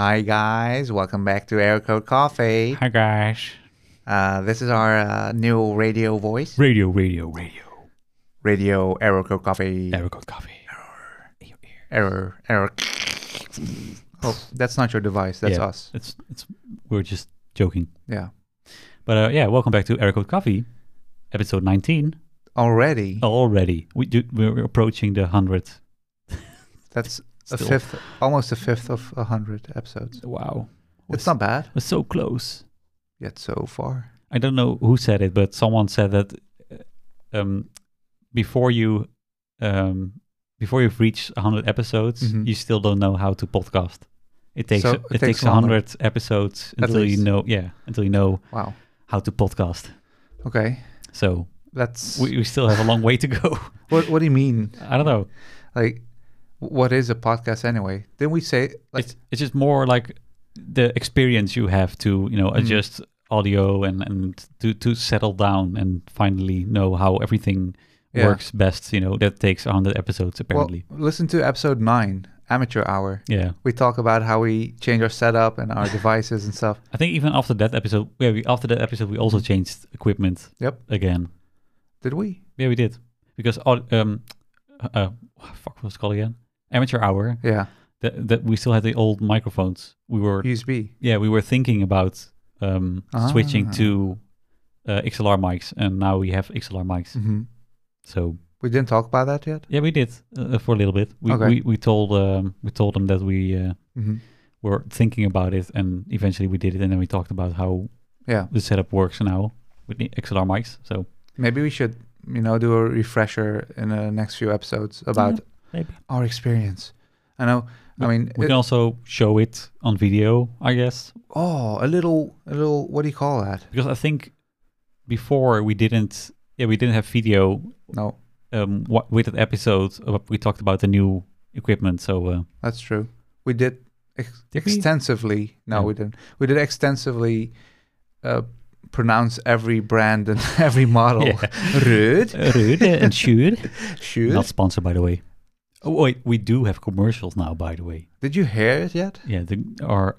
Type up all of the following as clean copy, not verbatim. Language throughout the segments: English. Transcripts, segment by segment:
Hi guys, welcome back to Error Code Coffee. Hi guys. This is our new radio voice. Radio Error Code Coffee. Error. Oh, that's not your device. That's us. It's we're just joking. Yeah. But yeah, welcome back to Error Code Coffee, episode 19. Already. We're approaching the 100th. That's almost a fifth of 100 episodes. Wow. It's not bad. It's so close. Yet so far. I don't know who said it, but someone said that before you've reached 100 episodes, you still don't know how to podcast. It takes 100 episodes until you know how to podcast. Okay. So that's we still have a long way to go. What do you mean? I don't know. Like, what is a podcast anyway? Didn't we say like it's just more like the experience you have to, adjust audio and to settle down and finally know how everything works best, that takes 100 episodes apparently. Well, listen to episode 9, Amateur Hour. Yeah. We talk about how we change our setup and our devices and stuff. I think even after that episode, we also changed equipment. Yep. Again. Did we? Yeah, we did. Because what was it called again? Amateur Hour. Yeah. That we still had the old microphones. We were USB. Yeah, we were thinking about switching to XLR mics, and now we have XLR mics. Mm-hmm. So we didn't talk about that yet. Yeah, we did for a little bit. We told them that we were thinking about it, and eventually we did it, and then we talked about how the setup works now with the XLR mics. So maybe we should do a refresher in the next few episodes about our experience. I know. I mean, we can also show it on video, I guess. Oh, a little. What do you call that? Because I think before we didn't. Yeah, we didn't have video. No. With that episode, we talked about the new equipment. So that's true. We did extensively. No, we didn't. We did extensively pronounce every brand and every model. Røde and Shure. Shure. Not sponsored, by the way. Oh wait, we do have commercials now, by the way. Did you hear it yet? Yeah, our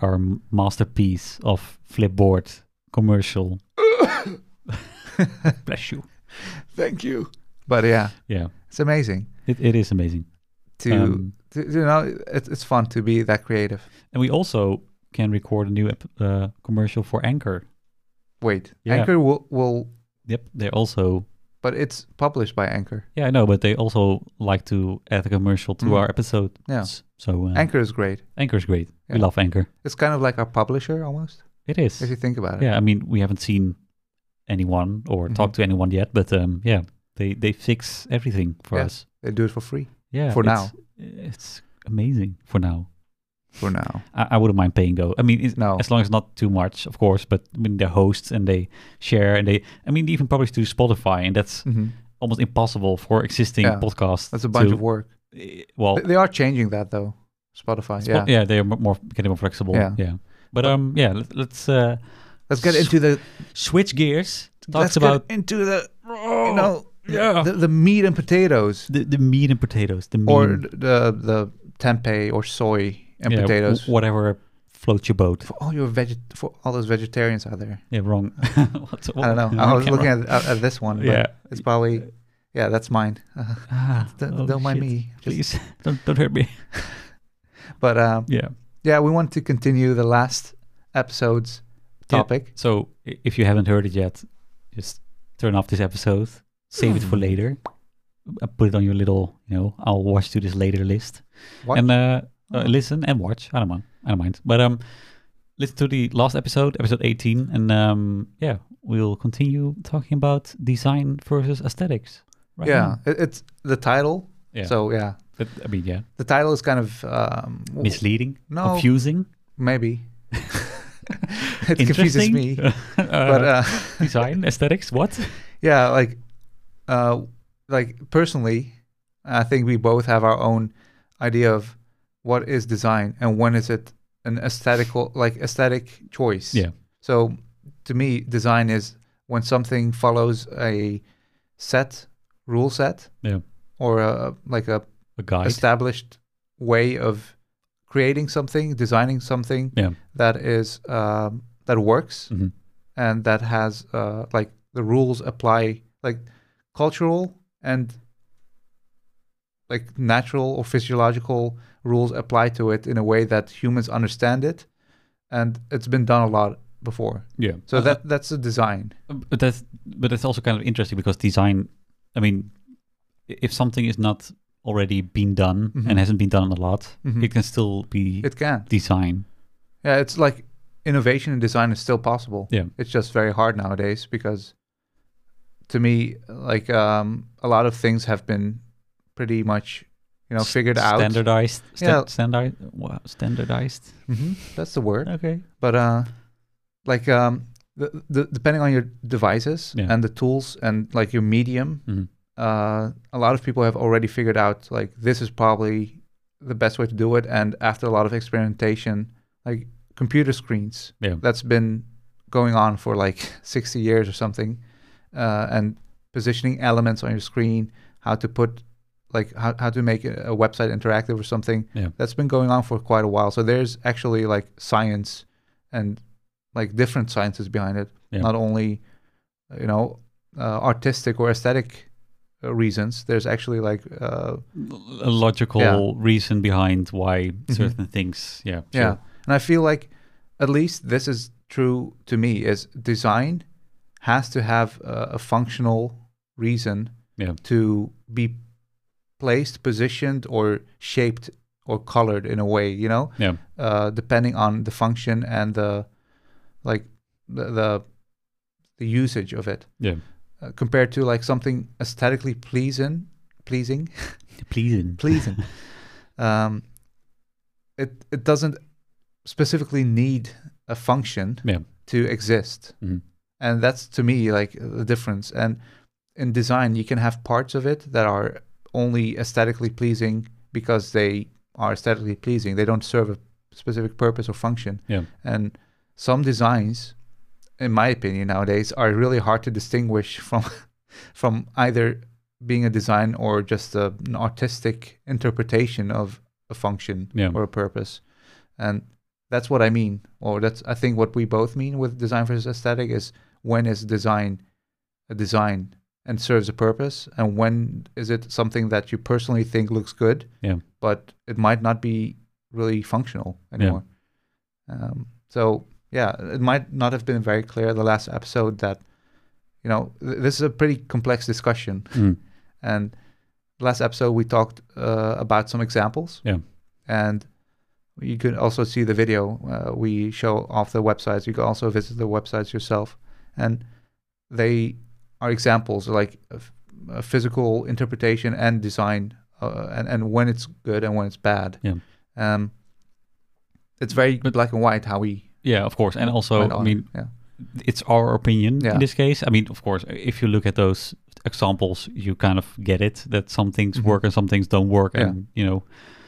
masterpiece of Flipboard commercial. Bless you. Thank you. But yeah, it's amazing. It is amazing. It's fun to be that creative. And we also can record a new commercial for Anchor. Wait, yeah. Anchor will. Yep, they're also. But it's published by Anchor. Yeah, I know, but they also like to add a commercial to our episode. Yeah. So Anchor is great. Yeah. We love Anchor. It's kind of like our publisher almost. It is. If you think about it. Yeah, I mean, we haven't seen anyone or talked to anyone yet, but they fix everything for us. They do it for free. Yeah. For now. It's amazing for now. I wouldn't mind paying though. I mean, as long as not too much, of course. But I mean, they're hosts and they share and they even publish to Spotify, and that's almost impossible for existing podcasts. That's a bunch of work. Well, they are changing that though. Spotify, they are more getting more flexible. Yeah. But let's get into the switch gears. The meat and potatoes. The meat and potatoes. The tempeh or soy. And potatoes, whatever floats your boat. For all your for all those vegetarians out there. Yeah, wrong. I don't know. I was looking at this one. But it's probably. Yeah, that's mine. Don't mind me. Please don't hurt me. But we want to continue the last episode's topic. Yeah, so if you haven't heard it yet, just turn off this episode, save it for later, put it on your little, I'll watch to this later list, and. Listen and watch. I don't mind. But listen to the last episode 18, and we'll continue talking about design versus aesthetics. Right now. It's the title. Yeah. So the title is kind of misleading. No, confusing. Maybe it confuses me. But design aesthetics. What? Yeah, like personally, I think we both have our own idea of. What is design and when is it an aesthetic choice? Yeah. So to me, design is when something follows a rule set or a established way of creating something, designing something that is that works and that has like the rules apply, like cultural and like natural or physiological rules apply to it in a way that humans understand it, and it's been done a lot before. Yeah. So that's the design. But that's also kind of interesting, because design, I mean, if something is not already been done and hasn't been done a lot, it can still be design. Yeah, it's like innovation and design is still possible. Yeah. It's just very hard nowadays, because to me, like a lot of things have been pretty much, you know, figured standardized, out. Standardized. That's the word. Okay. But like depending on your devices and the tools and like your medium, a lot of people have already figured out like this is probably the best way to do it. And after a lot of experimentation, like computer screens, that's been going on for like 60 years or something, and positioning elements on your screen, how to put like how to make a website interactive or something. That's been going on for quite a while. So there's actually like science and like different sciences behind it, not only, you know, artistic or aesthetic reasons. There's actually like a logical reason behind why certain things. And I feel like at least this is true to me, is design has to have a functional reason to be placed, positioned, or shaped or colored in a way, you know, depending on the function and the like the usage of it. Compared to like something aesthetically pleasing. It doesn't specifically need a function to exist, and that's to me like the difference. And in design, you can have parts of it that are only aesthetically pleasing because they are aesthetically pleasing. They don't serve a specific purpose or function. And some designs, in my opinion, nowadays are really hard to distinguish from either being a design or just an artistic interpretation of a function or a purpose. And that's what I mean, or that's I think what we both mean with design versus aesthetic, is when is design a design and serves a purpose, and when is it something that you personally think looks good, but it might not be really functional anymore. So yeah, it might not have been very clear the last episode that, you know, this is a pretty complex discussion. And last episode we talked about some examples. And you could also see the video. We show off the websites. You can also visit the websites yourself. And they are examples like a physical interpretation and design, and when it's good and when it's bad. It's very black and white how we... Yeah, of course. And also, I mean, it's our opinion in this case. I mean, of course, if you look at those examples, you kind of get it, that some things work and some things don't work. And, you know,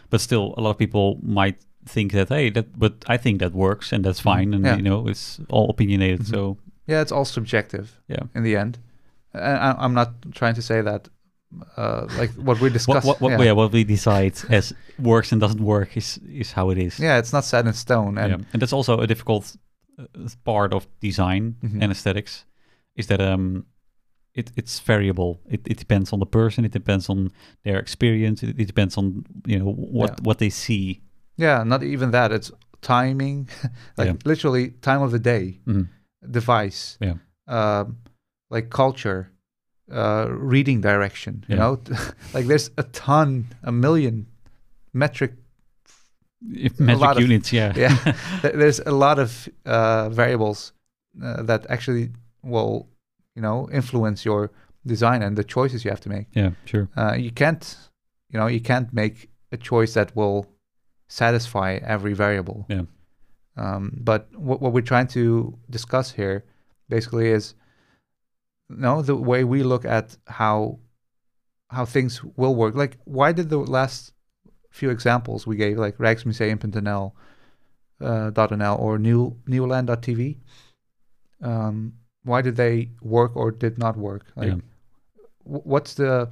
but still a lot of people might think that, hey, but I think that works and that's fine. And, you know, it's all opinionated. So yeah, it's all subjective in the end. I'm not trying to say that like what we discuss, what we decide as works and doesn't work is how it is. Yeah, it's not set in stone, and that's also a difficult part of design and aesthetics, is that it's variable. It depends on the person. It depends on their experience. It depends on, you know, what they see. Yeah, not even that. It's timing, like literally time of the day, device, like culture, reading direction, you know, like there's a million metric units. There's a lot of variables that actually will, you know, influence your design and the choices you have to make. Yeah, sure. You can't make a choice that will satisfy every variable. Yeah. But what we're trying to discuss here basically is, no, the way we look at how things will work. Like, why did the last few examples we gave, like Rijksmuseum.nl, .nl or newland.tv, why did they work or did not work? Like, what's the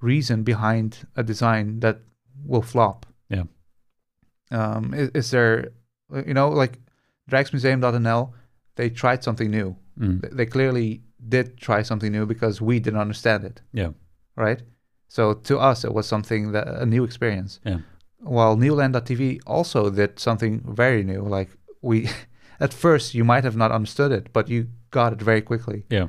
reason behind a design that will flop? Yeah. Is there, you know, like Rijksmuseum.nl, they tried something new. They clearly did try something new because we didn't understand it. Yeah. Right? So to us, it was something, that a new experience. Yeah. While newland.tv also did something very new. Like we, at first, you might have not understood it, but you got it very quickly. Yeah.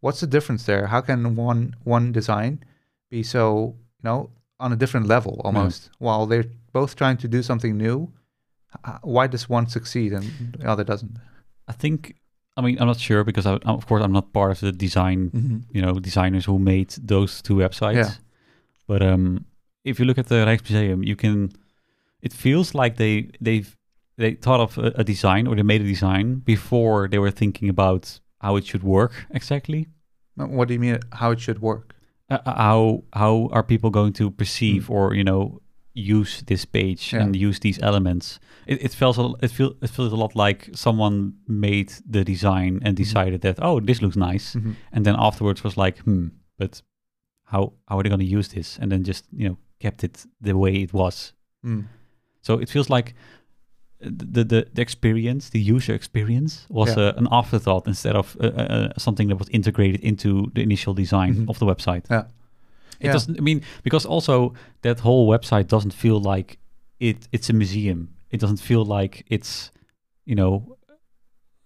What's the difference there? How can one design be so, you know, on a different level almost? Yeah. While they're both trying to do something new, why does one succeed and the other doesn't? I think, I mean, I'm not sure because of course I'm not part of the design, you know, designers who made those two websites. Yeah. But if you look at the Rijksmuseum, you can, it feels like they thought of a design, or they made a design before they were thinking about how it should work exactly. What do you mean how it should work? How are people going to perceive or, you know, use this page and use these elements? It feels a lot like someone made the design and decided that, oh, this looks nice, and then afterwards was like, but how are they going to use this? And then just, you know, kept it the way it was. So it feels like the experience, the user experience, was an afterthought instead of something that was integrated into the initial design of the website. Yeah. It doesn't, I mean, because also that whole website doesn't feel like it's a museum. It doesn't feel like it's, you know,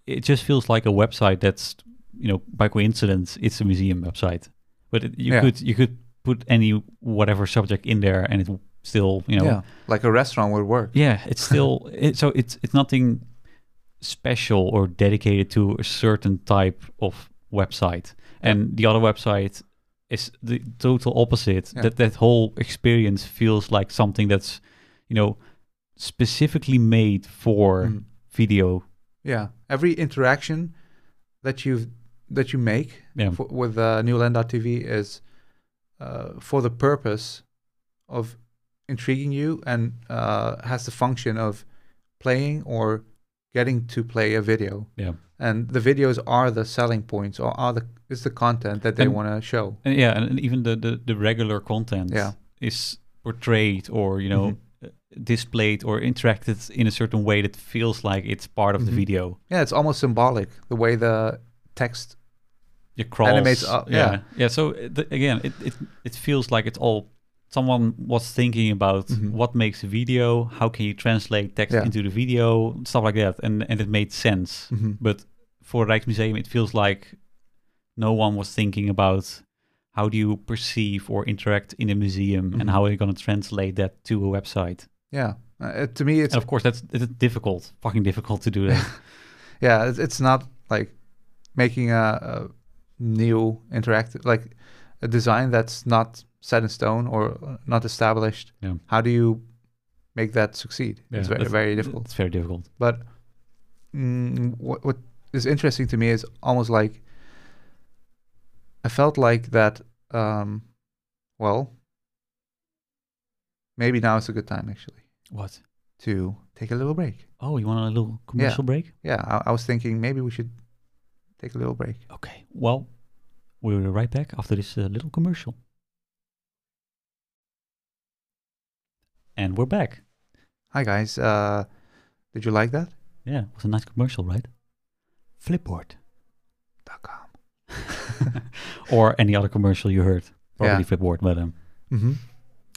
it just feels like a website that's, you know, by coincidence, it's a museum website. But it, you could put any whatever subject in there and it still, you know. Yeah, like a restaurant would work. Yeah, it's still, so it's nothing special or dedicated to a certain type of website. And the other website is the total opposite. Yeah. That whole experience feels like something that's, you know, specifically made for video. Yeah, every interaction that you make with newland.tv is for the purpose of intriguing you and has the function of playing or getting to play a video. Yeah. And the videos are the selling points, or is the content that they want to show. And and even the regular content is portrayed or, you know, displayed or interacted in a certain way that feels like it's part of the video. Yeah, it's almost symbolic, the way the text crawls, animates up. Yeah, so again, it feels like it's all, someone was thinking about what makes a video, how can you translate text into the video, stuff like that, and it made sense. But for Rijksmuseum, it feels like no one was thinking about how do you perceive or interact in a museum and how are you going to translate that to a website. Yeah, to me it's... And of course, it's difficult, fucking difficult to do that. Yeah, it's not like making a new interactive, like a design that's not set in stone or not established. Yeah. How do you make that succeed? Yeah, it's very, very difficult. It's very difficult. But what is interesting to me is almost like, I felt like that, well, maybe now is a good time, actually. What? To take a little break. Oh, you want a little commercial break? Yeah, I was thinking maybe we should take a little break. Okay, well, we'll be right back after this little commercial. And we're back. Hi, guys. Did you like that? Yeah, it was a nice commercial, right? Flipboard.com. Or any other commercial you heard, probably Flipboard. But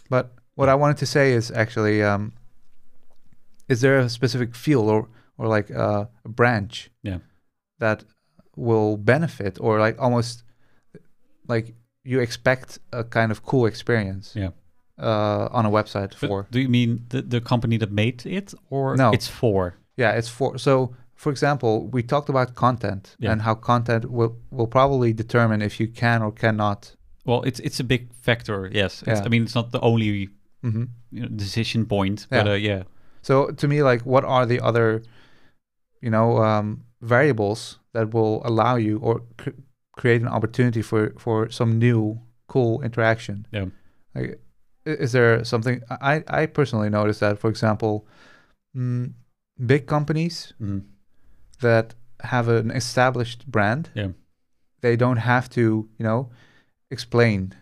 but what I wanted to say is actually, is there a specific field or like a branch that will benefit, or like almost like you expect a kind of cool experience on a website for? But do you mean the company that made it, or no? It's for it's for. So, for example, we talked about content and how content will probably determine if you can or cannot. Well, it's a big factor, yes. Yeah. I mean, it's not the only you know, decision point, but yeah. So to me, like, what are the other, you know, variables that will allow you or create an opportunity for some new cool interaction? Yeah. Like, is there something? I personally noticed that, for example, big companies that have an established brand, they don't have to, you know, explain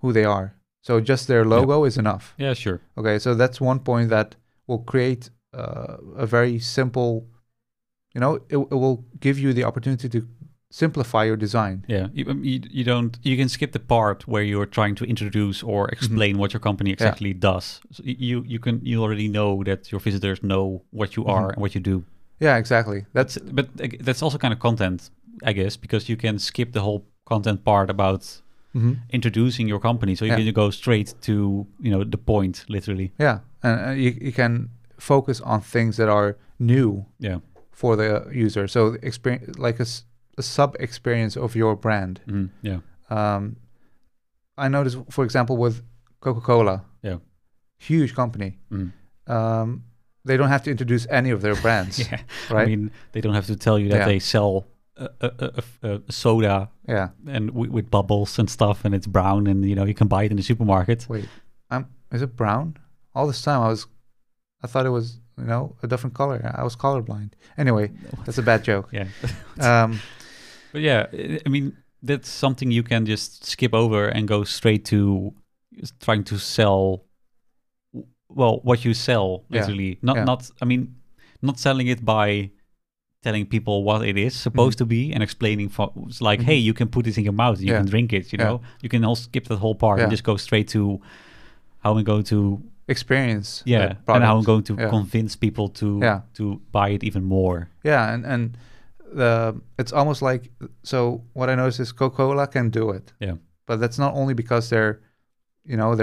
who they are. So just their logo is enough. Yeah, sure. Okay, so that's one point that will create a very simple, it will give you the opportunity to simplify your design. Yeah, you can skip the part where you're trying to introduce or explain what your company exactly does. So you already know that your visitors know what you are and what you do. Yeah, exactly. But that's also kind of content, I guess, because you can skip the whole content part about introducing your company. So you can go straight to the point, literally. Yeah, and you can focus on things that are new for the user. So the experience, like a sub-experience of your brand. I noticed, for example, with Coca-Cola, huge company. They don't have to introduce any of their brands. Right? I mean, they don't have to tell you that they sell a soda and with bubbles and stuff, and it's brown, and you can buy it in the supermarket. Wait, is it brown? All this time I thought it was a different color. I was colorblind. Anyway, that's a bad joke. But yeah, I mean, that's something you can just skip over and go straight to trying to sell, well, what you sell, literally. Not selling it by telling people what it is supposed to be and explaining, hey, you can put this in your mouth, you can drink it, know? You can also skip that whole part and just go straight to how I'm going to experience. Yeah, and how I'm going to convince people to buy it even more. Yeah, and it's almost like, so what I noticed is Coca-Cola can do it. Yeah. But that's not only because their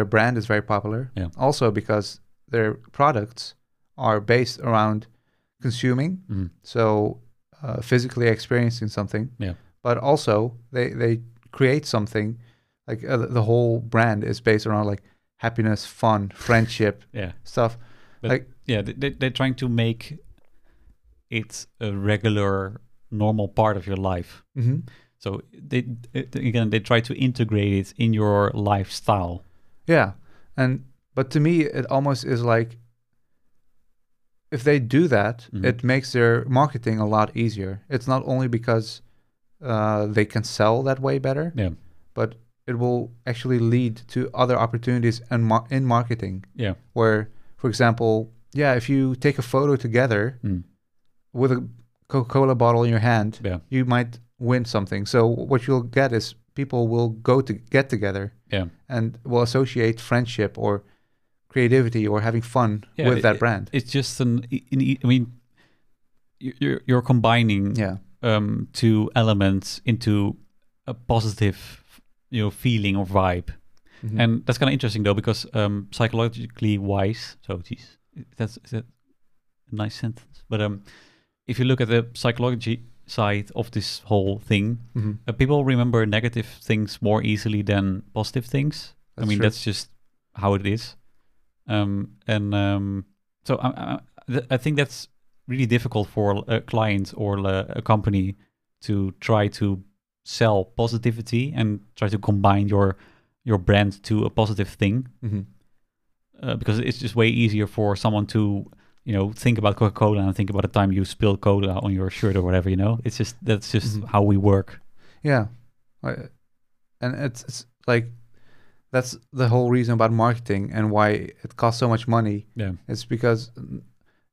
brand is very popular. Yeah. Also because their products are based around consuming, so physically experiencing something. Yeah. But also they create something, like the whole brand is based around like happiness, fun, friendship, stuff. But they're trying to make it a regular, normal part of your life. So they try to integrate it in your lifestyle. Yeah, but to me it almost is like, if they do that, it makes their marketing a lot easier. It's not only because they can sell that way better, but it will actually lead to other opportunities and in marketing. Yeah. Where, for example, if you take a photo together with a Coca-Cola bottle in your hand, you might win something. So what you'll get is people will go to get together and will associate friendship or creativity or having fun with that brand. It's just you're combining two elements into a positive, feeling or vibe. And that's kind of interesting though, because psychologically wise, that's a nice sentence. But if you look at the psychology side of this whole thing, people remember negative things more easily than positive things. That's just how it is. So I think that's really difficult for a client or a company to try to sell positivity and try to combine your brand to a positive thing, because it's just way easier for someone to think about Coca-Cola and think about the time you spilled cola on your shirt or whatever. It's just how we work. Yeah, and it's like, that's the whole reason about marketing and why it costs so much money. Yeah. It's because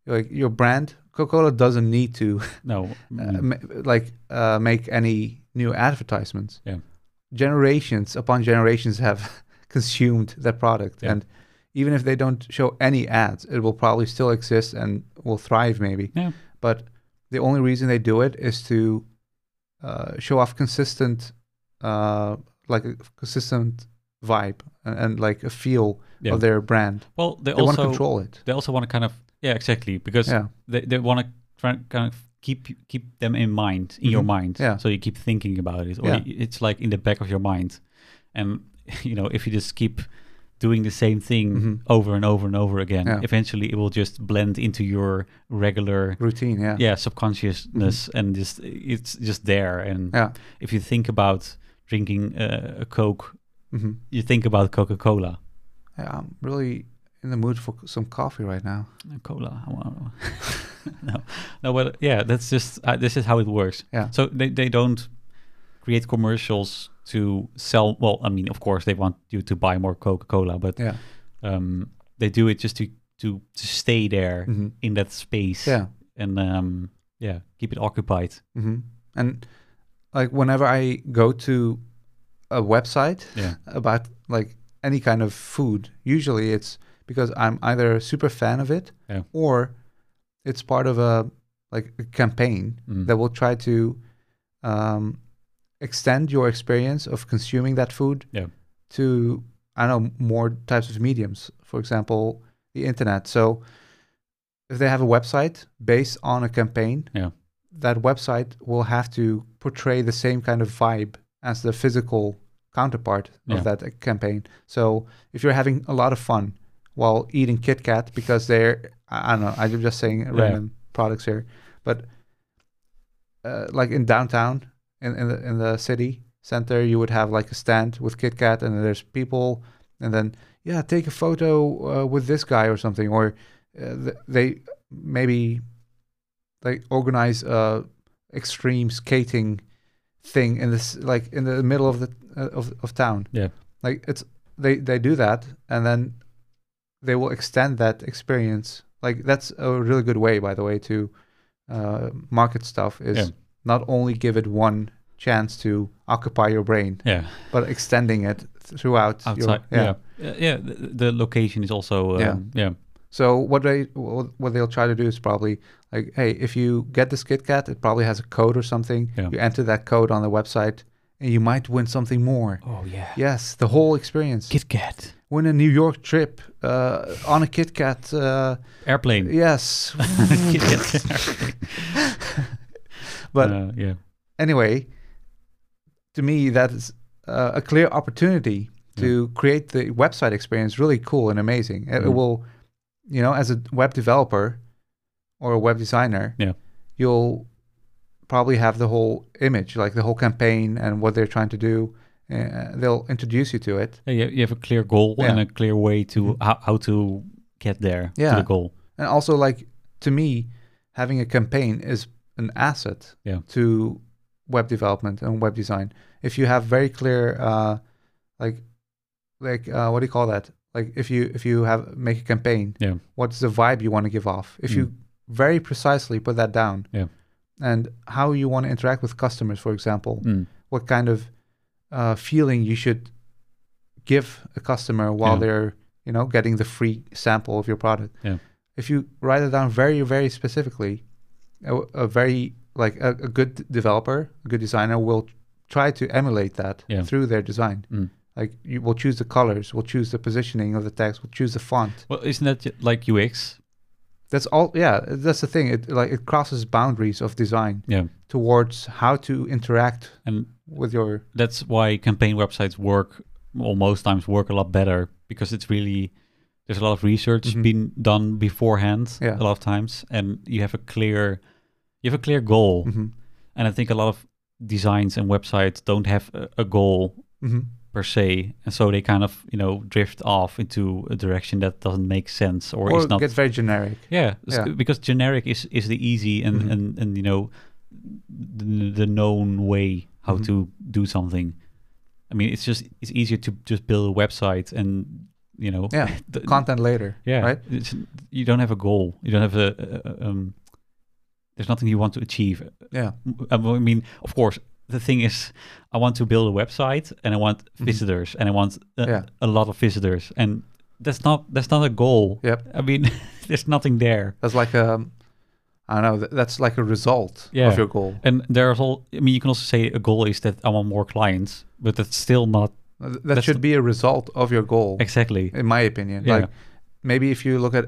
like your brand, Coca-Cola doesn't need to make any new advertisements. Yeah. Generations upon generations have consumed that product. Yeah. And even if they don't show any ads, it will probably still exist and will thrive maybe. Yeah. But the only reason they do it is to show off consistent vibe and like a feel of their brand. Well, they want to control it. They also want to kind of because they want to try and kind of keep them in mind, in your mind. Yeah. So you keep thinking about it, or it's like in the back of your mind. And if you just keep doing the same thing over and over and over again, eventually it will just blend into your regular routine. Yeah. Yeah, subconsciousness, and just it's just there. And if you think about drinking a Coke, you think about Coca-Cola. Yeah, I'm really in the mood for some coffee right now. Cola. No, but yeah, that's just this is how it works. Yeah. So they don't create commercials to sell. Well, I mean, of course, they want you to buy more Coca-Cola, but they do it just to to stay there in that space and keep it occupied. And like whenever I go to a website about like any kind of food, usually it's because I'm either a super fan of it or it's part of a campaign that will try to extend your experience of consuming that food to, I don't know, more types of mediums. For example, the internet. So if they have a website based on a campaign, that website will have to portray the same kind of vibe as the physical counterpart of that campaign. So if you're having a lot of fun while eating KitKat because they're, I don't know, I'm just saying random products here, but like in downtown, in the city center, you would have like a stand with KitKat and there's people, and then, take a photo with this guy or something, or they maybe like organize a extreme skating thing in this, like in the middle of the of town. Like it's they do that, and then they will extend that experience. Like that's a really good way, by the way, to market stuff is not only give it one chance to occupy your brain, but extending it throughout. Outside, the location is also So what they'll try to do is probably like, hey, if you get this KitKat, it probably has a code or something. You enter that code on the website, and you might win something more. Oh yeah. Yes, the whole experience. KitKat. Win a New York trip on a KitKat airplane. Yes. But anyway, to me that is a clear opportunity to create the website experience really cool and amazing. It will. You know, as a web developer or a web designer, you'll probably have the whole image, like the whole campaign and what they're trying to do. They'll introduce you to it. You have a clear goal and a clear way to how to get there to the goal. And also, like, to me, having a campaign is an asset to web development and web design. If you have very clear, what do you call that? Like if you make a campaign, what's the vibe you want to give off? If you very precisely put that down, and how you want to interact with customers, for example, what kind of feeling you should give a customer while they're getting the free sample of your product. If you write it down very, very specifically, a good developer, a good designer will try to emulate that through their design. Like you will choose the colors, we'll choose the positioning of the text, we'll choose the font. Well, isn't that like UX? That's all. Yeah, that's the thing. It crosses boundaries of design towards how to interact and with your. That's why campaign websites most times work a lot better, because it's really there's a lot of research being done beforehand a lot of times, and you have a clear goal. And I think a lot of designs and websites don't have a goal. Per se, and so they kind of drift off into a direction that doesn't make sense or is not. Gets very generic. Because generic is the easy and and the known way how to do something. I mean, it's easier to just build a website and content later. Right. You don't have a goal. You don't have a there's nothing you want to achieve. Yeah. I mean, of course. The thing is, I want to build a website, and I want visitors, and I want a lot of visitors, and that's not a goal. Yep. I mean, there's nothing there. That's like that's like a result of your goal. And there's you can also say a goal is that I want more clients, but that's still not. That should be a result of your goal. Exactly. In my opinion, like maybe if you look at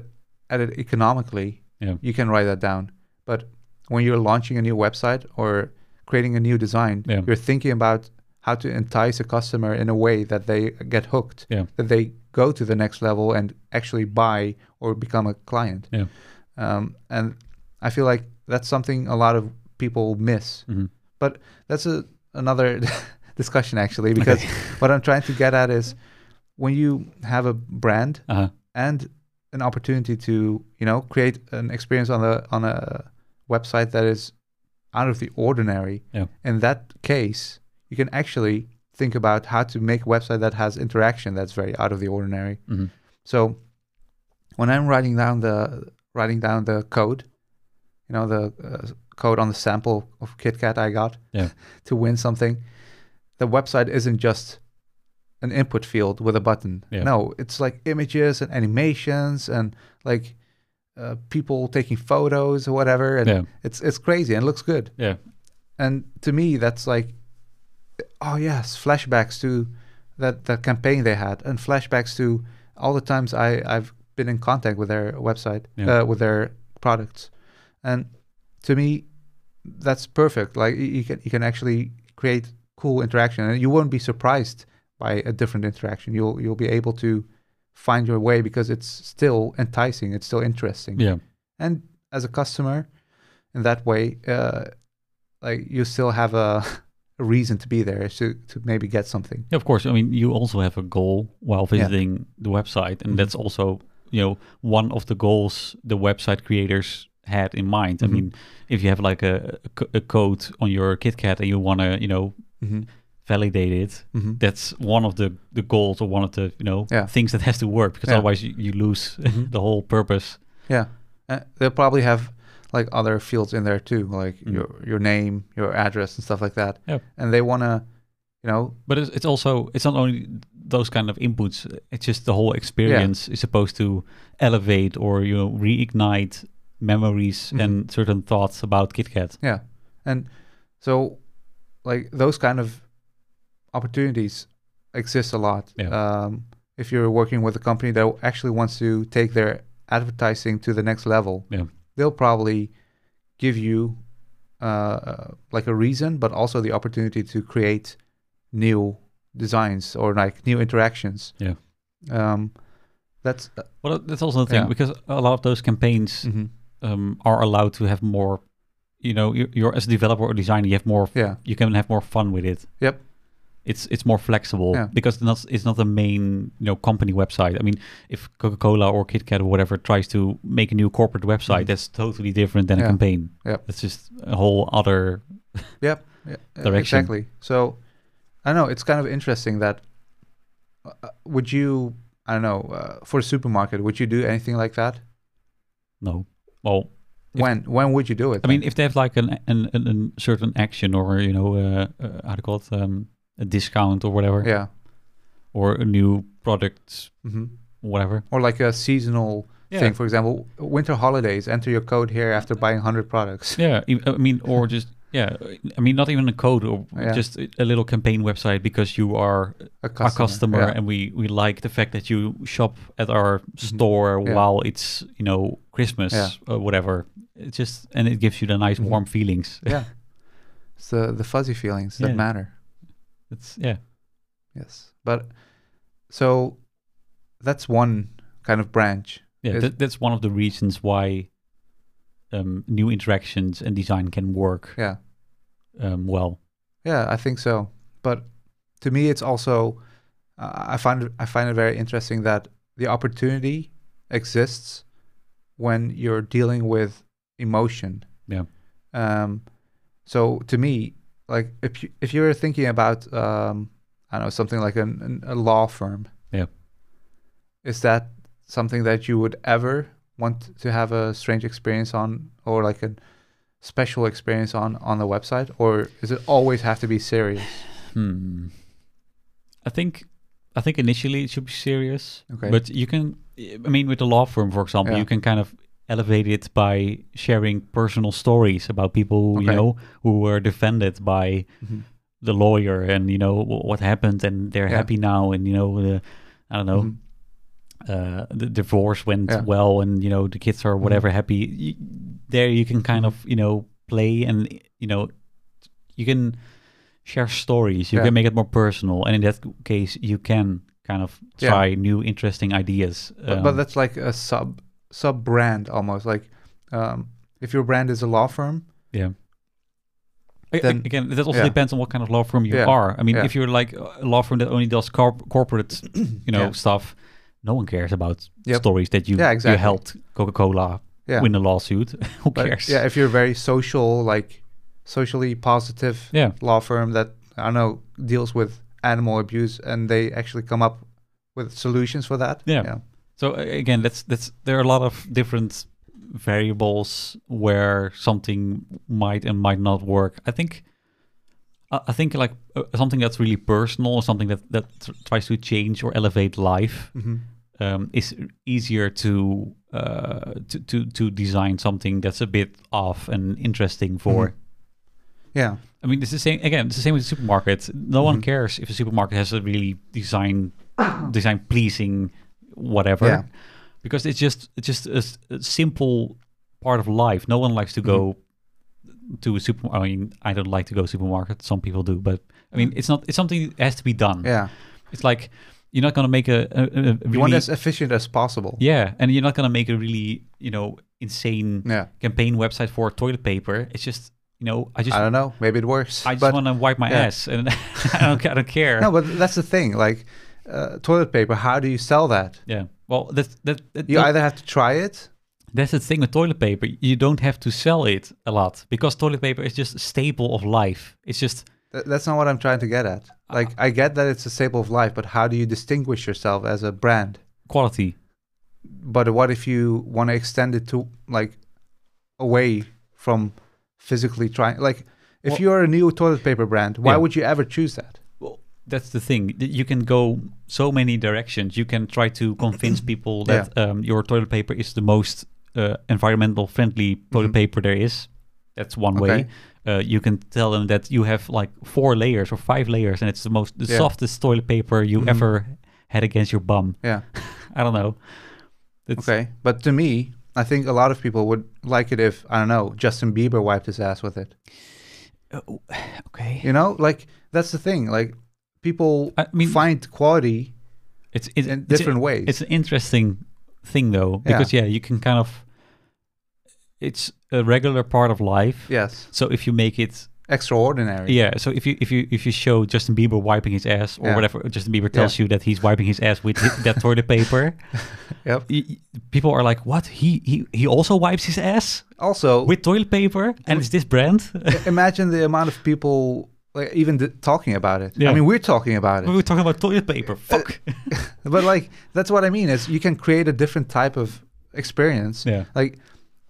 it economically, you can write that down. But when you're launching a new website or creating a new design, you're thinking about how to entice a customer in a way that they get hooked, that they go to the next level and actually buy or become a client. And I feel like that's something a lot of people miss. But that's another discussion, actually, because what I'm trying to get at is when you have a brand and an opportunity to, create an experience on a website that is out of the ordinary. In that case, you can actually think about how to make a website that has interaction that's very out of the ordinary. So when I'm writing down the code, you know, the code on the sample of KitKat I got to win something, the website isn't just an input field with a button. Yeah. No, it's like images and animations and like people taking photos or whatever. And it's crazy and it looks good. Yeah. And to me, that's like, oh yes, flashbacks to that campaign they had, and flashbacks to all the times I've been in contact with their website, with their products. And to me, that's perfect. Like you can actually create cool interaction, and you won't be surprised by a different interaction. You'll be able to find your way because it's still enticing, it's still interesting. Yeah. And as a customer, in that way, like you still have a reason to be there, to maybe get something. Yeah, of course. I mean, you also have a goal while visiting the website, and that's also, you know, one of the goals the website creators had in mind. I mean, if you have like a code on your KitKat and you want to, you know, validate it, that's one of the goals, or one of the, you know, things that has to work, because otherwise you lose the whole purpose. Yeah. They'll probably have like other fields in there too, like your name, your address and stuff like that. Yep. And they want to, you know. But it's also, it's not only those kind of inputs, it's just the whole experience is supposed to elevate, or, you know, reignite memories and certain thoughts about KitKat. Yeah. And so like those kind of opportunities exist a lot. Yeah. If you're working with a company that actually wants to take their advertising to the next level, they'll probably give you like a reason, but also the opportunity to create new designs or like new interactions. Yeah. That's well, that's also the thing, because a lot of those campaigns are allowed to have more, you know, you're as a developer or designer, you have more, you can have more fun with it. Yep. It's more flexible because it's not the main, you know, company website. I mean, if Coca-Cola or KitKat or whatever tries to make a new corporate website, that's totally different than a campaign. Yep. It's just a whole other direction. Exactly. So, I don't know, it's kind of interesting that would you, I don't know, for a supermarket, would you do anything like that? No. Well, when would you do it? I mean, if they have like an certain action, or, you know, how do you call it? A discount or whatever, or a new product, whatever, or like a seasonal thing. For example, winter holidays. Enter your code here after buying 100 products. Yeah, I mean, or just I mean, not even a code, or just a little campaign website, because you are a customer, and we like the fact that you shop at our store while it's, you know, Christmas or whatever. It's just, and it gives you the nice warm feelings. Yeah, it's the fuzzy feelings that matter. It's yes, but so that's one kind of branch. Yeah, that's one of the reasons why new interactions and design can work. Yeah, well. Yeah, I think so. But to me, it's also I find it very interesting that the opportunity exists when you're dealing with emotion. Yeah. So to me, like if you're thinking about, I don't know, something like a law firm, is that something that you would ever want to have a strange experience on, or like a special experience on the website, or does it always have to be serious? I think initially it should be serious, but you can, I mean, with the law firm, for example, you can kind of elevate it by sharing personal stories about people who, you know, who were defended by the lawyer, and, you know, what happened, and they're happy now, and, you know, I don't know, the divorce went well, and, you know, the kids are whatever happy. There you can kind of, you know, play, and, you know, you can share stories. You can make it more personal, and in that case, you can kind of try new interesting ideas. But that's like a sub brand almost, like if your brand is a law firm, then again, that also depends on what kind of law firm you are. I mean, if you're like a law firm that only does corporate you know, stuff, no one cares about stories that you helped Coca-Cola win a lawsuit. Who cares? Yeah, if you're very social, like socially positive law firm that, I don't know, deals with animal abuse, and they actually come up with solutions for that. Yeah. So again, there are a lot of different variables where something might and might not work. I think like something that's really personal, or something that tries to change or elevate life, mm-hmm. Is easier to design something that's a bit off and interesting for. Mm-hmm. Yeah, I mean, it's the same. Again, it's the same with the supermarket. No mm-hmm. one cares if a supermarket has a really design pleasing whatever, yeah. because it's just a simple part of life. No one likes to mm-hmm. go to a super. I mean, I don't like to go to supermarket. Some people do, but I mean, it's not. It's something that has to be done. Yeah, it's like you're not going to make a really, you want as efficient as possible. Yeah, and you're not going to make a really insane yeah. campaign website for toilet paper. It's just. I don't know. Maybe it works. I just want to wipe my yeah. ass, and I don't care. No, but that's the thing. Like toilet paper, how do you sell that? Yeah. Well, you either have to try it. That's the thing with toilet paper. You don't have to sell it a lot because toilet paper is just a staple of life. It's just that's not what I'm trying to get at. Like I get that it's a staple of life, but how do you distinguish yourself as a brand? Quality. But what if you want to extend it to like away from physically trying, like if you're a new toilet paper brand, why yeah. would you ever choose that? Well, that's the thing. You can go so many directions. You can try to convince people that yeah. Your toilet paper is the most environmental friendly toilet mm-hmm. paper there is. That's one okay. way. You can tell them that you have like 4 layers or 5 layers and it's the yeah. softest toilet paper you mm-hmm. ever had against your bum. Yeah. I don't know. Okay. But to me, I think a lot of people would like it if, I don't know, Justin Bieber wiped his ass with it. Oh, okay. Like, that's the thing. Like, people find quality in different ways. It's an interesting thing, though, because, yeah, you can kind of... It's a regular part of life. Yes. So if you make it... Extraordinary. Yeah, so if you show Justin Bieber wiping his ass or yeah. whatever, Justin Bieber tells yeah. you that he's wiping his ass with that toilet paper. Yep. People are like, what? He also wipes his ass? Also. With toilet paper? And it's this brand? Imagine the amount of people like, even talking about it. Yeah. I mean, we're talking about it. We're talking about toilet paper. Fuck. But like, that's what I mean is you can create a different type of experience. Yeah. Like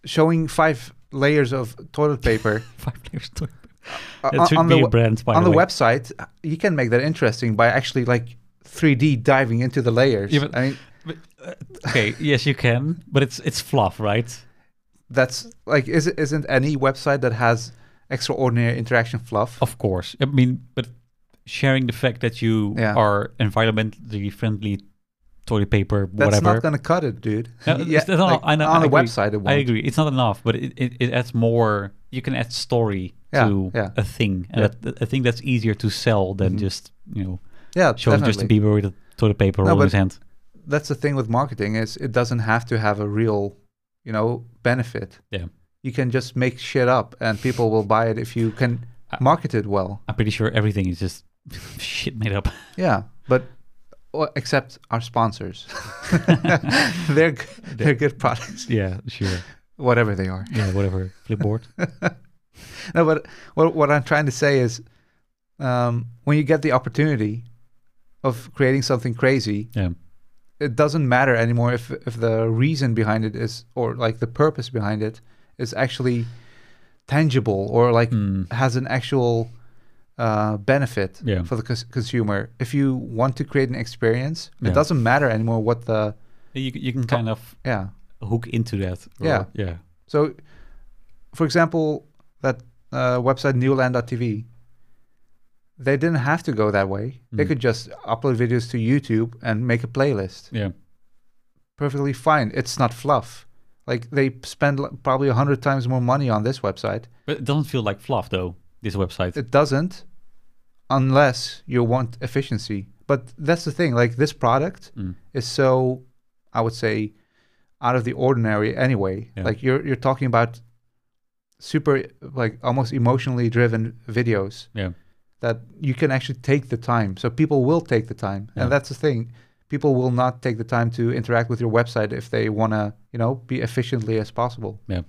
showing 5 layers of toilet paper. 5 layers of toilet paper. On the website, you can make that interesting by actually like 3D diving into the layers. Yeah, okay, yes, you can, but it's fluff, right? That's like, isn't any website that has extraordinary interaction fluff? Of course, I mean, but sharing the fact that you yeah. are environmentally friendly toilet paper, whatever. That's not going to cut it, dude. No, yeah, like, on a website, it won't. I agree. It's not enough, but it adds more. You can add story yeah, to yeah. a thing, and yeah. a thing that's easier to sell than mm-hmm. just showing Justin Bieber with a toilet paper roll in his hand. That's the thing with marketing is it doesn't have to have a real benefit. Yeah, you can just make shit up, and people will buy it if you can market it well. I'm pretty sure everything is just shit made up. Yeah, but. Except our sponsors. they're good products. Yeah, sure. Whatever they are. Yeah, whatever. Flipboard. No, but what I'm trying to say is when you get the opportunity of creating something crazy, yeah. it doesn't matter anymore if the reason behind it is, or like the purpose behind it is actually tangible or like has an actual... benefit yeah. for the consumer. If you want to create an experience, yeah. it doesn't matter anymore what the... You can kind of yeah. hook into that. Or, yeah. yeah. So, for example, that website newland.tv, they didn't have to go that way. They could just upload videos to YouTube and make a playlist. Yeah. Perfectly fine. It's not fluff. Like, they spend probably 100 times more money on this website. But it doesn't feel like fluff, though, this website. It doesn't. Unless you want efficiency. But that's the thing, like this product is so, I would say, out of the ordinary anyway. Yeah. Like you're talking about super, like almost emotionally driven videos yeah. that you can actually take the time. So people will take the time. Yeah. And that's the thing. People will not take the time to interact with your website if they want to, be efficiently as possible. Yeah.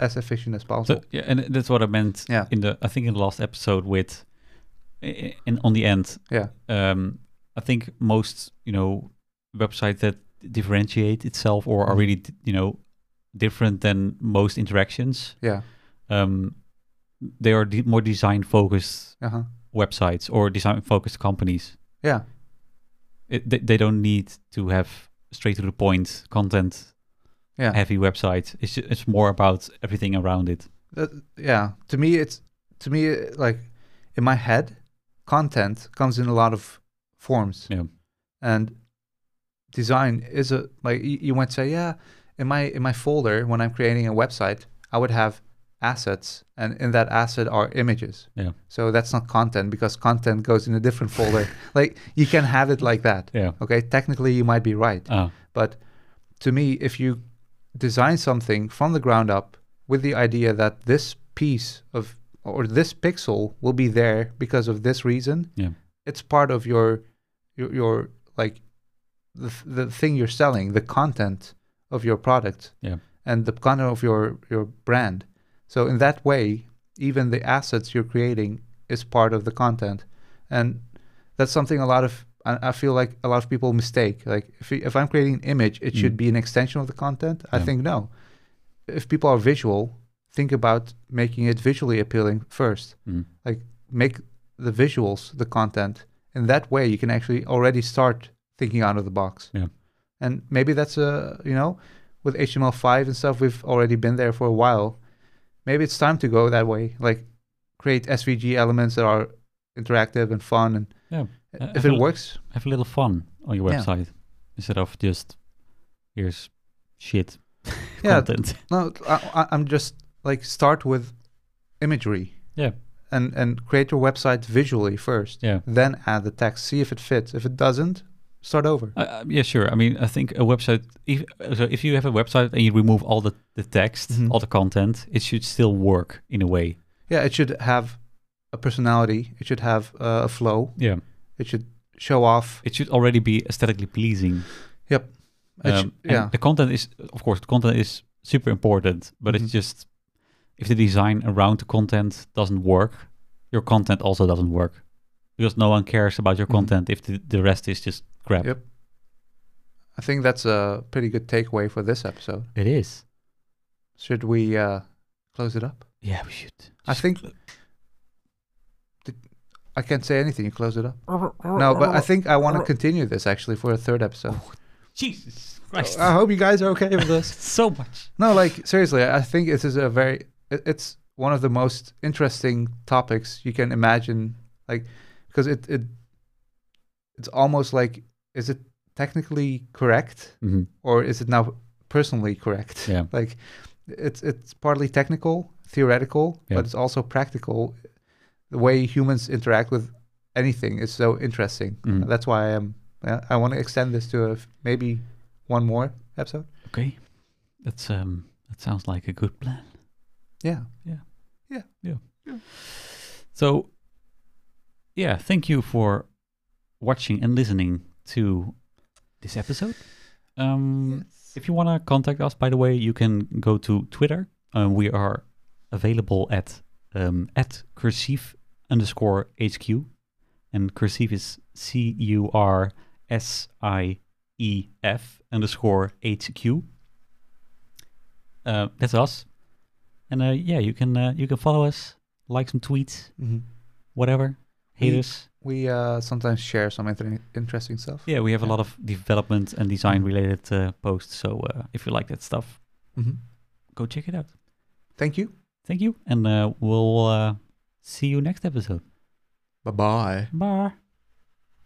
As efficient as possible. So, yeah, and that's what I meant yeah. I think in the last episode with... And on the end, yeah. I think most websites that differentiate itself or are really, different than most interactions. Yeah. They are more design-focused websites or design-focused companies. Yeah. They don't need to have straight-to-the-point content. Yeah. Heavy website. It's more about everything around it. To me, like in my head, content comes in a lot of forms. Yeah. And design is you might say, in my folder when I'm creating a website, I would have assets, and in that asset are images. Yeah. So that's not content because content goes in a different folder. Like you can have it like that. Yeah. Okay. Technically, you might be right, but to me, if you design something from the ground up with the idea that this piece of or this pixel will be there because of this reason, it's part of your like the thing you're selling, the content of your product, and the content of your brand. So in that way, even the assets you're creating is part of the content, and that's something I feel like a lot of people mistake. Like if I'm creating an image, it should be an extension of the content. Yeah. I think no. If people are visual, think about making it visually appealing first. Mm. Like make the visuals the content. In that way, you can actually already start thinking out of the box. Yeah. And maybe that's with HTML5 and stuff, we've already been there for a while. Maybe it's time to go that way. Like create SVG elements that are interactive and fun and. Yeah. If it works, have a little fun on your website instead of just here's shit content. No, I'm just like start with imagery. Yeah, and create your website visually first. Yeah, then add the text. See if it fits. If it doesn't, start over. Yeah, sure. I mean, I think a website. If you have a website and you remove all the text, all the content, it should still work in a way. Yeah, it should have a personality. It should have a flow. Yeah. It should show off. It should already be aesthetically pleasing. Yep. The content is, of course, super important, but it's just, if the design around the content doesn't work, your content also doesn't work. Because no one cares about your content if the rest is just crap. Yep. I think that's a pretty good takeaway for this episode. It is. Should we close it up? Yeah, we should. I can't say anything. You close it up. No, but I think I want to continue this actually for a third episode. Oh, Jesus Christ! I hope you guys are okay with this. So much. No, like seriously, I think this is it's one of the most interesting topics you can imagine. Like, because it's almost like, is it technically correct or is it now personally correct? Yeah. Like, it's partly technical, theoretical, but it's also practical. The way humans interact with anything is so interesting. That's why I want to extend this to maybe one more episode. Okay, that's that sounds like a good plan. Yeah. So, thank you for watching and listening to this episode. If you want to contact us, by the way, you can go to Twitter. We are available at Curseif _HQ, and Curseif is CURSIEF _HQ. That's us, and you can follow us, like some tweets, whatever. Hate us. We sometimes share some interesting stuff. Yeah, we have a lot of development and design related posts. So if you like that stuff, go check it out. Thank you, and we'll see you next episode. Bye-bye. Bye.